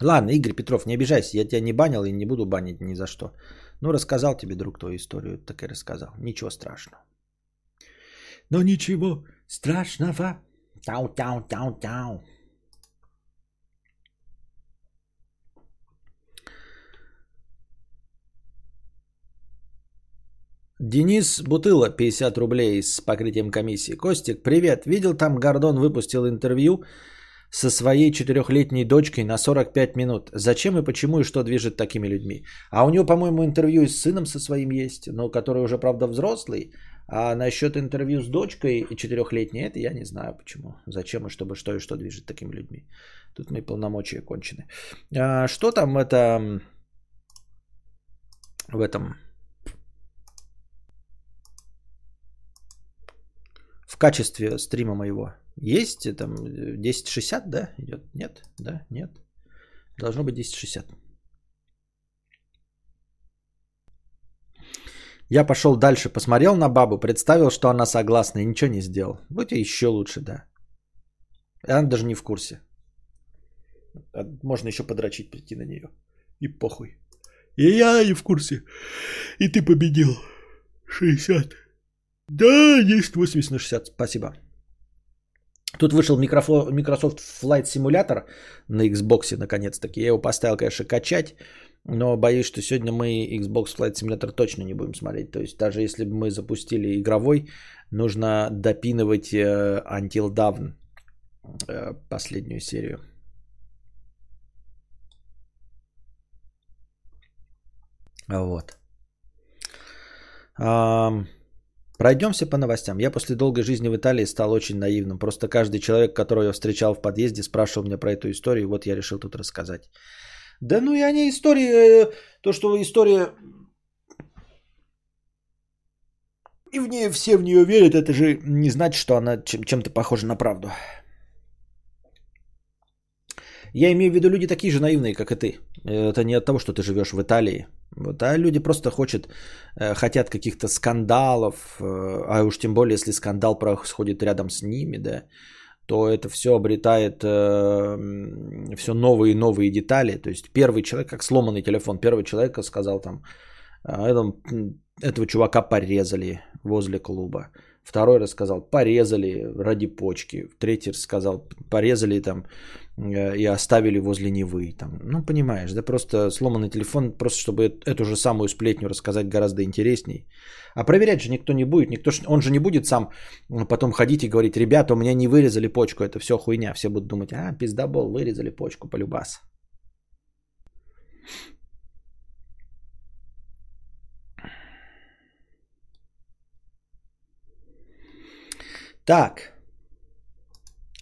Ладно, Игорь Петров, не обижайся, я тебя не банил и не буду банить ни за что. Ну, рассказал тебе, друг, твою историю, так и рассказал. Ничего страшного. Но ничего страшного. Тау-тау-тау-тау. Денис Бутыла, пятьдесят рублей с покрытием комиссии. Костик, привет. Видел, там Гордон выпустил интервью со своей четырехлетней дочкой на сорок пять минут. Зачем и почему и что движет такими людьми? А у него, по-моему, интервью и с сыном со своим есть, но который уже, правда, взрослый. А насчет интервью с дочкой четырехлетней, это я не знаю почему. Зачем и чтобы что и что движет такими людьми. Тут мои полномочия кончены. А что там это в этом? В качестве стрима моего. Есть там десять шестьдесят, да, идет? Нет, да, нет. Должно быть десять шестьдесят. Я пошел дальше, посмотрел на бабу, представил, что она согласна и ничего не сделал. Будь еще лучше, да. Она даже не в курсе. Можно еще подрочить, прийти на нее. И похуй. И я не в курсе. И ты победил. шестьдесят. Да, есть восемьдесят на шестьдесят. Спасибо. Тут вышел Microsoft Flight Simulator на Xbox, наконец-таки. Я его поставил, конечно, качать, но боюсь, что сегодня мы Xbox Flight Simulator точно не будем смотреть. То есть даже если бы мы запустили игровой, нужно допинывать Until Dawn, последнюю серию. Вот. Ам... Пройдемся по новостям. Я после долгой жизни в Италии стал очень наивным. Просто каждый человек, которого я встречал в подъезде, спрашивал меня про эту историю, и вот я решил тут рассказать. Да ну и они истории, то что история, и в ней все в нее верят, это же не значит, что она чем-то похожа на правду. Я имею в виду, люди такие же наивные, как и ты. Это не от того, что ты живешь в Италии. Вот, а люди просто хочет, хотят каких-то скандалов, а уж тем более, если скандал происходит рядом с ними, да, то это все обретает э, все новые и новые детали. То есть первый человек, как сломанный телефон, первый человек сказал там, этого чувака порезали возле клуба. Второй рассказал, порезали ради почки. Третий рассказал, порезали там и оставили возле Невы. Там. Ну, понимаешь, да, просто сломанный телефон, просто чтобы эту же самую сплетню рассказать гораздо интересней. А проверять же никто не будет. Никто, он же не будет сам потом ходить и говорить, ребята, у меня не вырезали почку, это все хуйня. Все будут думать, а, пиздобол, вырезали почку, полюбас. Так,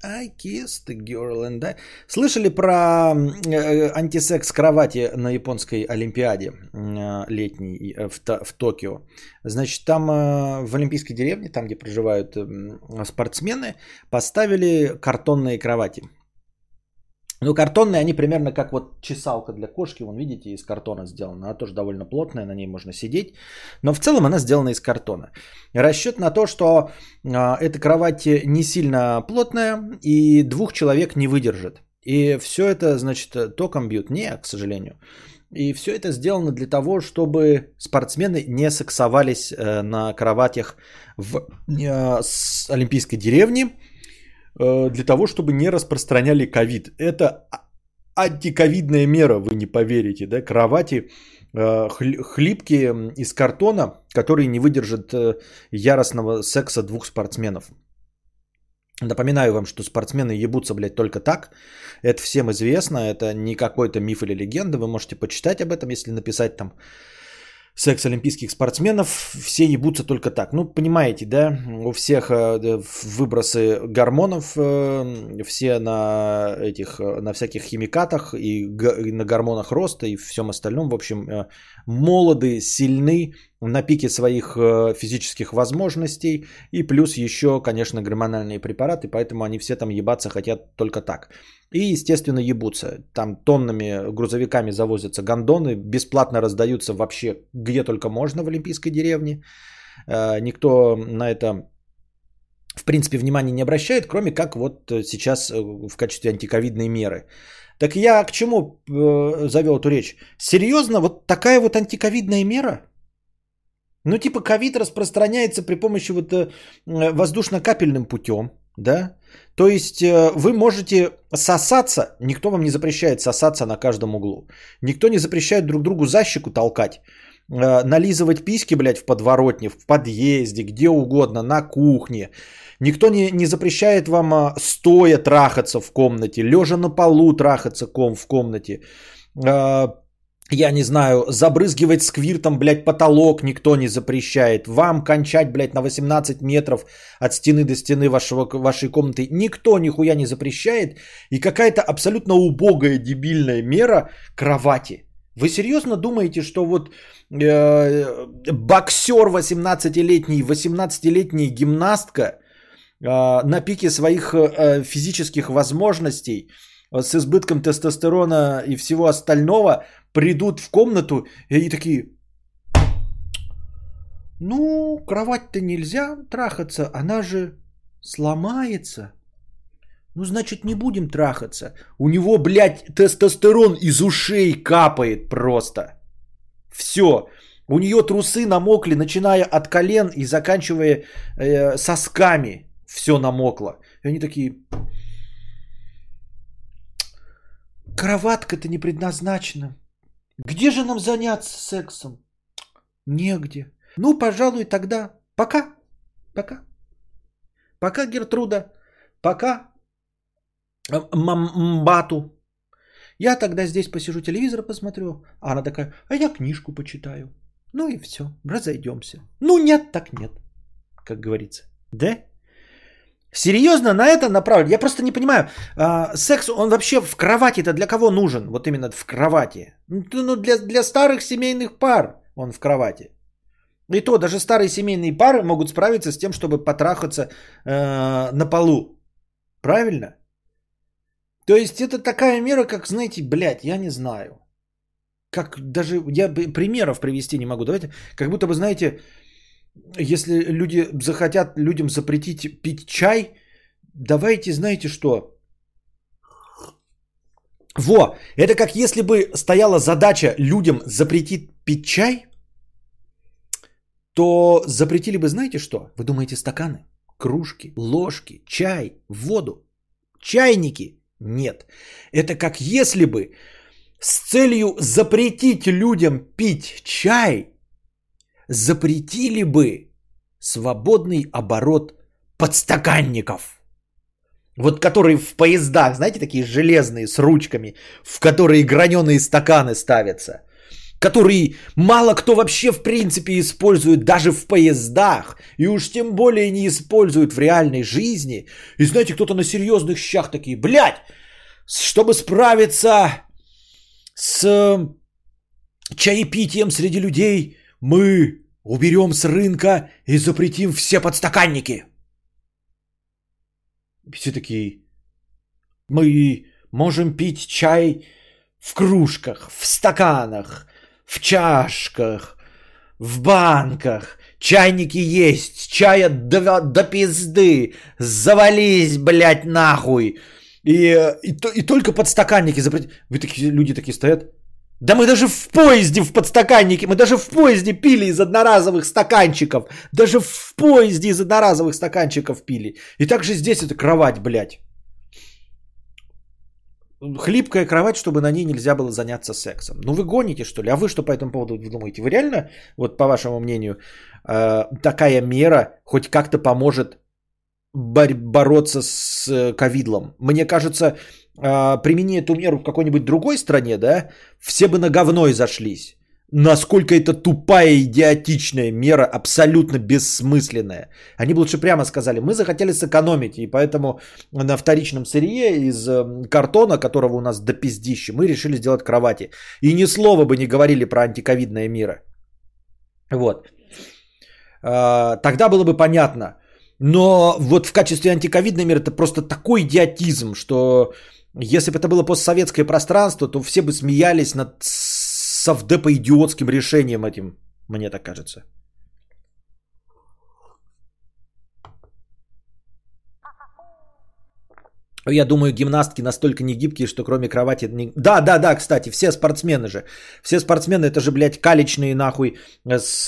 I kissed the girl and I... Слышали про антисекс-кровати на японской Олимпиаде летней в Токио? Значит, там в Олимпийской деревне, там где проживают спортсмены, поставили картонные кровати. Ну, картонные, они примерно как вот чесалка для кошки, вон видите, из картона сделана. Она тоже довольно плотная, на ней можно сидеть, но в целом она сделана из картона. Расчет на то, что э, эта кровать не сильно плотная и двух человек не выдержит. И все это, значит, током бьют. Не, к сожалению. И все это сделано для того, чтобы спортсмены не сексовались на кроватях в Олимпийской деревне, для того, чтобы не распространяли ковид. Это антиковидная мера, вы не поверите, да? Кровати хлипкие из картона, которые не выдержат яростного секса двух спортсменов. Напоминаю вам, что спортсмены ебутся, блядь, только так. Это всем известно, это не какой-то миф или легенда. Вы можете почитать об этом, если написать там секс олимпийских спортсменов. Все ебутся только так. Ну, понимаете, да, у всех выбросы гормонов, все на этих, на всяких химикатах и на гормонах роста и всем остальном. В общем, молоды, сильны, на пике своих физических возможностей и плюс еще, конечно, гормональные препараты, поэтому они все там ебаться хотят только так. И, естественно, ебутся. Там тоннами, грузовиками завозятся гондоны, бесплатно раздаются вообще где только можно в Олимпийской деревне. Никто на это, в принципе, внимания не обращает, кроме как вот сейчас в качестве антиковидной меры. Так я к чему завел эту речь? Серьезно, вот такая вот антиковидная мера? Ну, типа, ковид распространяется при помощи вот воздушно-капельным путем, да? То есть, вы можете сосаться, никто вам не запрещает сосаться на каждом углу. Никто не запрещает друг другу за щеку толкать, нализывать письки, блядь, в подворотне, в подъезде, где угодно, на кухне. Никто не, не запрещает вам стоя трахаться в комнате, лежа на полу трахаться ком в комнате, я не знаю, забрызгивать сквиртом, блядь, потолок никто не запрещает. Вам кончать, блядь, на восемнадцать метров от стены до стены вашего, вашей комнаты никто нихуя не запрещает. И какая-то абсолютно убогая, дебильная мера кровати. Вы серьезно думаете, что вот э, боксер восемнадцатилетний, восемнадцатилетняя гимнастка э, на пике своих э, физических возможностей с избытком тестостерона и всего остального придут в комнату и такие: ну, кровать-то нельзя трахаться, она же сломается. Ну, значит, не будем трахаться. У него, блядь, тестостерон из ушей капает просто. Все. У нее трусы намокли, начиная от колен и заканчивая э, сосками. Все намокло. И они такие: кроватка-то не предназначена. Где же нам заняться сексом? Негде. Ну, пожалуй, тогда пока. Пока. Пока, Гертруда. Пока, Мамбату. Я тогда здесь посижу, телевизор посмотрю. А она такая: а я книжку почитаю. Ну и все, разойдемся. Ну нет, так нет, как говорится. Да? Серьезно на это направлено? Я просто не понимаю, а, секс, он вообще в кровати-то для кого нужен? Вот именно в кровати. Ну, для, для старых семейных пар он в кровати. И то, даже старые семейные пары могут справиться с тем, чтобы потрахаться э, на полу. Правильно? То есть, это такая мера, как, знаете, блядь, я не знаю. Как даже, я примеров привести не могу. Давайте, как будто бы, знаете... Если люди захотят людям запретить пить чай, давайте, знаете что? Во, это как если бы стояла задача людям запретить пить чай, то запретили бы, знаете что? Вы думаете, стаканы, кружки, ложки, чай, воду, чайники? Нет. Это как если бы с целью запретить людям пить чай, запретили бы свободный оборот подстаканников. Вот которые в поездах, знаете, такие железные с ручками, в которые граненые стаканы ставятся. Которые мало кто вообще в принципе использует даже в поездах. И уж тем более не используют в реальной жизни. И знаете, кто-то на серьезных щах такие: блядь, чтобы справиться с чаепитием среди людей, мы уберем с рынка и запретим все подстаканники. Все такие: мы можем пить чай в кружках, в стаканах, в чашках, в банках. Чайники есть, чая до, до пизды. Завались, блядь, нахуй. И, и, и только подстаканники запретим. Вы такие, люди такие стоят: Да мы даже в поезде в подстаканнике, мы даже в поезде пили из одноразовых стаканчиков. Даже в поезде из одноразовых стаканчиков пили. И также здесь эта кровать, блядь. Хлипкая кровать, чтобы на ней нельзя было заняться сексом. Ну вы гоните, что ли? А вы что по этому поводу думаете? Вы реально, вот по вашему мнению, такая мера хоть как-то поможет бороться с ковидлом? Мне кажется, применяя эту меру в какой-нибудь другой стране, да, все бы на говно и зашлись. Насколько это тупая, идиотичная мера, абсолютно бессмысленная. Они бы лучше прямо сказали, мы захотели сэкономить, и поэтому на вторичном сырье из картона, которого у нас до пиздища, мы решили сделать кровати. И ни слова бы не говорили про антиковидная мера. Вот. Тогда было бы понятно. Но вот в качестве антиковидной меры это просто такой идиотизм, что если бы это было постсоветское пространство, то все бы смеялись над совдепо-идиотским решением этим, мне так кажется. Я думаю, гимнастки настолько негибкие, что кроме кровати... Не... Да, да, да, кстати, все спортсмены же. Все спортсмены, это же, блядь, калечные нахуй с,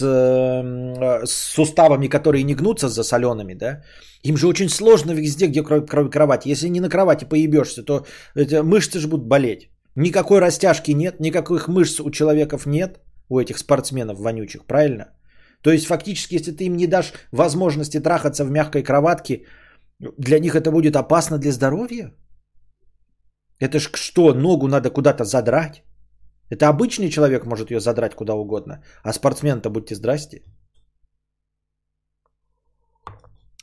с суставами, которые не гнутся за солеными, да? Им же очень сложно везде, где кроме кровати. Если не на кровати поебешься, то мышцы же будут болеть. Никакой растяжки нет, никаких мышц у человеков нет, у этих спортсменов вонючих, правильно? То есть фактически, если ты им не дашь возможности трахаться в мягкой кроватке, для них это будет опасно для здоровья? Это ж что, ногу надо куда-то задрать? Это обычный человек может ее задрать куда угодно, а спортсмен-то будьте здрасте.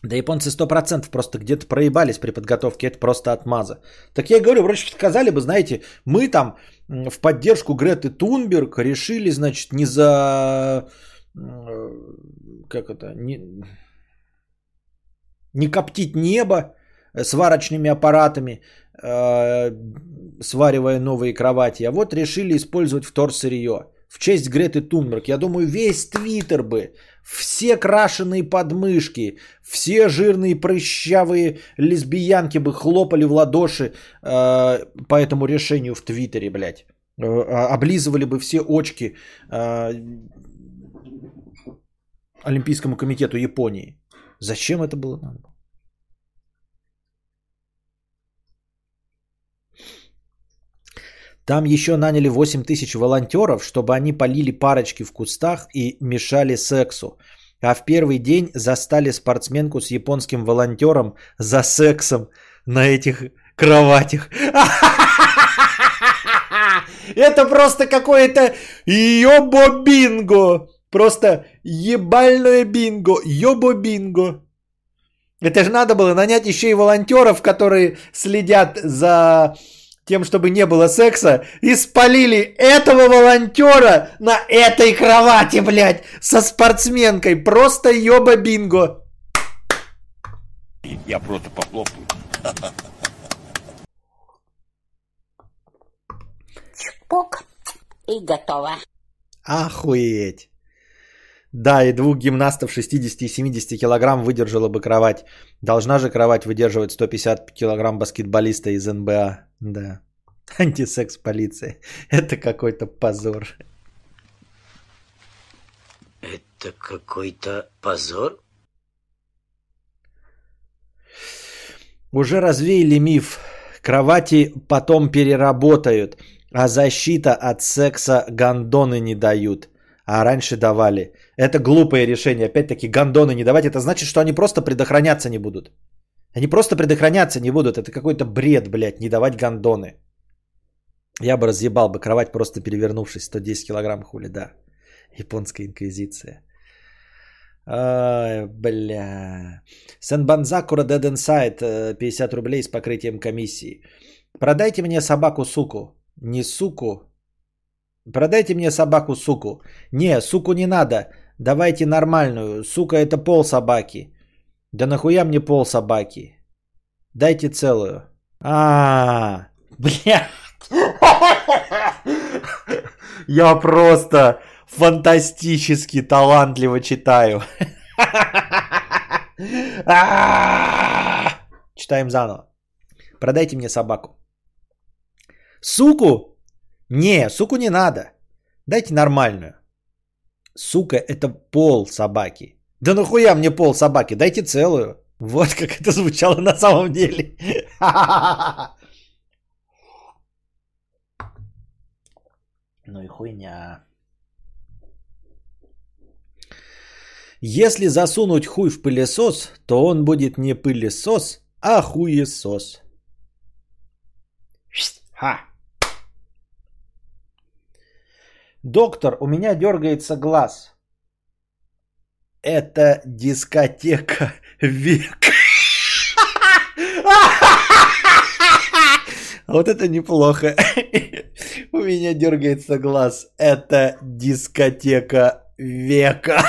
Да японцы сто процентов просто где-то проебались при подготовке, это просто отмаза. Так я и говорю, вроде сказали бы, знаете, мы там в поддержку Греты Тунберг решили, значит, не за... Как это? Не, не коптить небо сварочными аппаратами, сваривая новые кровати, а вот решили использовать вторсырье. В честь Греты Тунберг, я думаю, весь Твиттер бы, все крашеные подмышки, все жирные прыщавые лесбиянки бы хлопали в ладоши э, по этому решению в Твиттере, блядь. Э, облизывали бы все очки э, Олимпийскому комитету Японии. Зачем это было надо? Там еще наняли восемь тысяч волонтеров, чтобы они полили парочки в кустах и мешали сексу. А в первый день застали спортсменку с японским волонтером за сексом на этих кроватях. Это просто какое-то йобо-бинго. Просто ебальное бинго. Йобо-бинго. Это же надо было нанять еще и волонтеров, которые следят за... тем, чтобы не было секса, и спалили этого волонтера на этой кровати, блядь, со спортсменкой. Просто ёба-бинго. Я просто похлопаю. Пук, и готово. Охуеть. Да, и двух гимнастов шестьдесят и семьдесят килограмм выдержала бы кровать. Должна же кровать выдерживать сто пятьдесят килограмм баскетболиста из эн бэ а. Да. Антисекс-полиция. Это какой-то позор. Это какой-то позор? Уже развеяли миф. Кровати потом переработают, а защита от секса гондоны не дают. А раньше давали. Это глупое решение. Опять-таки, гондоны не давать. Это значит, что они просто предохраняться не будут. Они просто предохраняться не будут. Это какой-то бред, блядь, не давать гондоны. Я бы разъебал бы кровать, просто перевернувшись. сто десять килограмм хули, да. Японская инквизиция. Ой, бля. Сенбанзакура Dead Inside. пятьдесят рублей с покрытием комиссии. Продайте мне собаку, суку. Не суку. Продайте мне собаку, суку. Не, суку не надо. Давайте нормальную. Сука, это пол собаки. Да нахуя мне пол собаки? Дайте целую. А-а-а. Блядь. Я просто фантастически талантливо читаю. Читаем заново. Продайте мне собаку. Суку? Не, суку не надо. Дайте нормальную. Сука, это пол собаки. Да нахуя мне пол собаки? Дайте целую. Вот как это звучало на самом деле. Ну и хуйня. Если засунуть хуй в пылесос, то он будет не пылесос, а хуесос. Ха. Доктор, у меня дергается глаз. Это дискотека век. Вот это неплохо. У меня дергается глаз. Это дискотека века.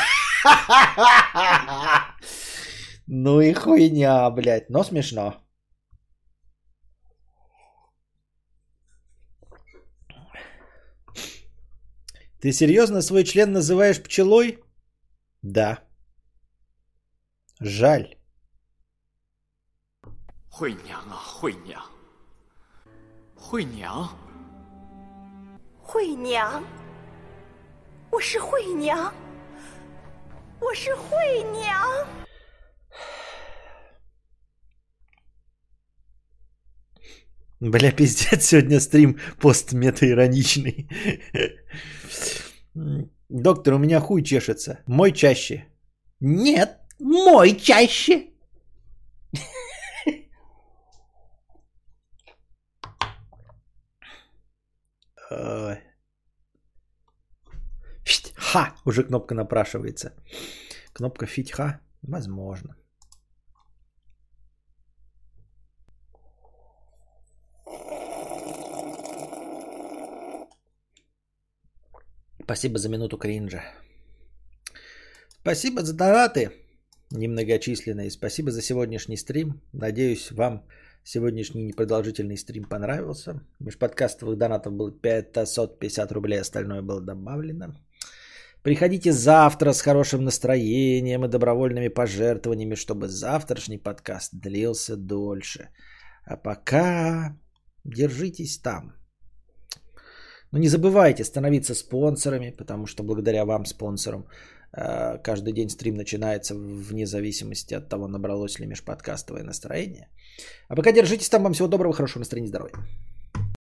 Ну и хуйня, блядь. Но смешно. Ты серьезно свой член называешь пчелой? Да. Жаль. Хуйнян, а хуйня. Хуйня. Хуйня. Уши хуйня. Уши хуйня. Бля, пиздец, сегодня стрим постметаироничный. Доктор, у меня хуй чешется. Мой чаще. Нет, мой чаще. Ха! Уже кнопка напрашивается. Кнопка фитха? Возможно. Спасибо за минуту кринжа. Спасибо за донаты немногочисленные. Спасибо за сегодняшний стрим. Надеюсь, вам сегодняшний непродолжительный стрим понравился. Межподкастовых донатов было пятьсот пятьдесят рублей, остальное было добавлено. Приходите завтра с хорошим настроением и добровольными пожертвованиями, чтобы завтрашний подкаст длился дольше. А пока держитесь там. Но не забывайте становиться спонсорами, потому что благодаря вам, спонсорам, каждый день стрим начинается вне зависимости от того, набралось ли межподкастовое настроение. А пока держитесь там. Вам всего доброго, хорошего настроения, здоровья.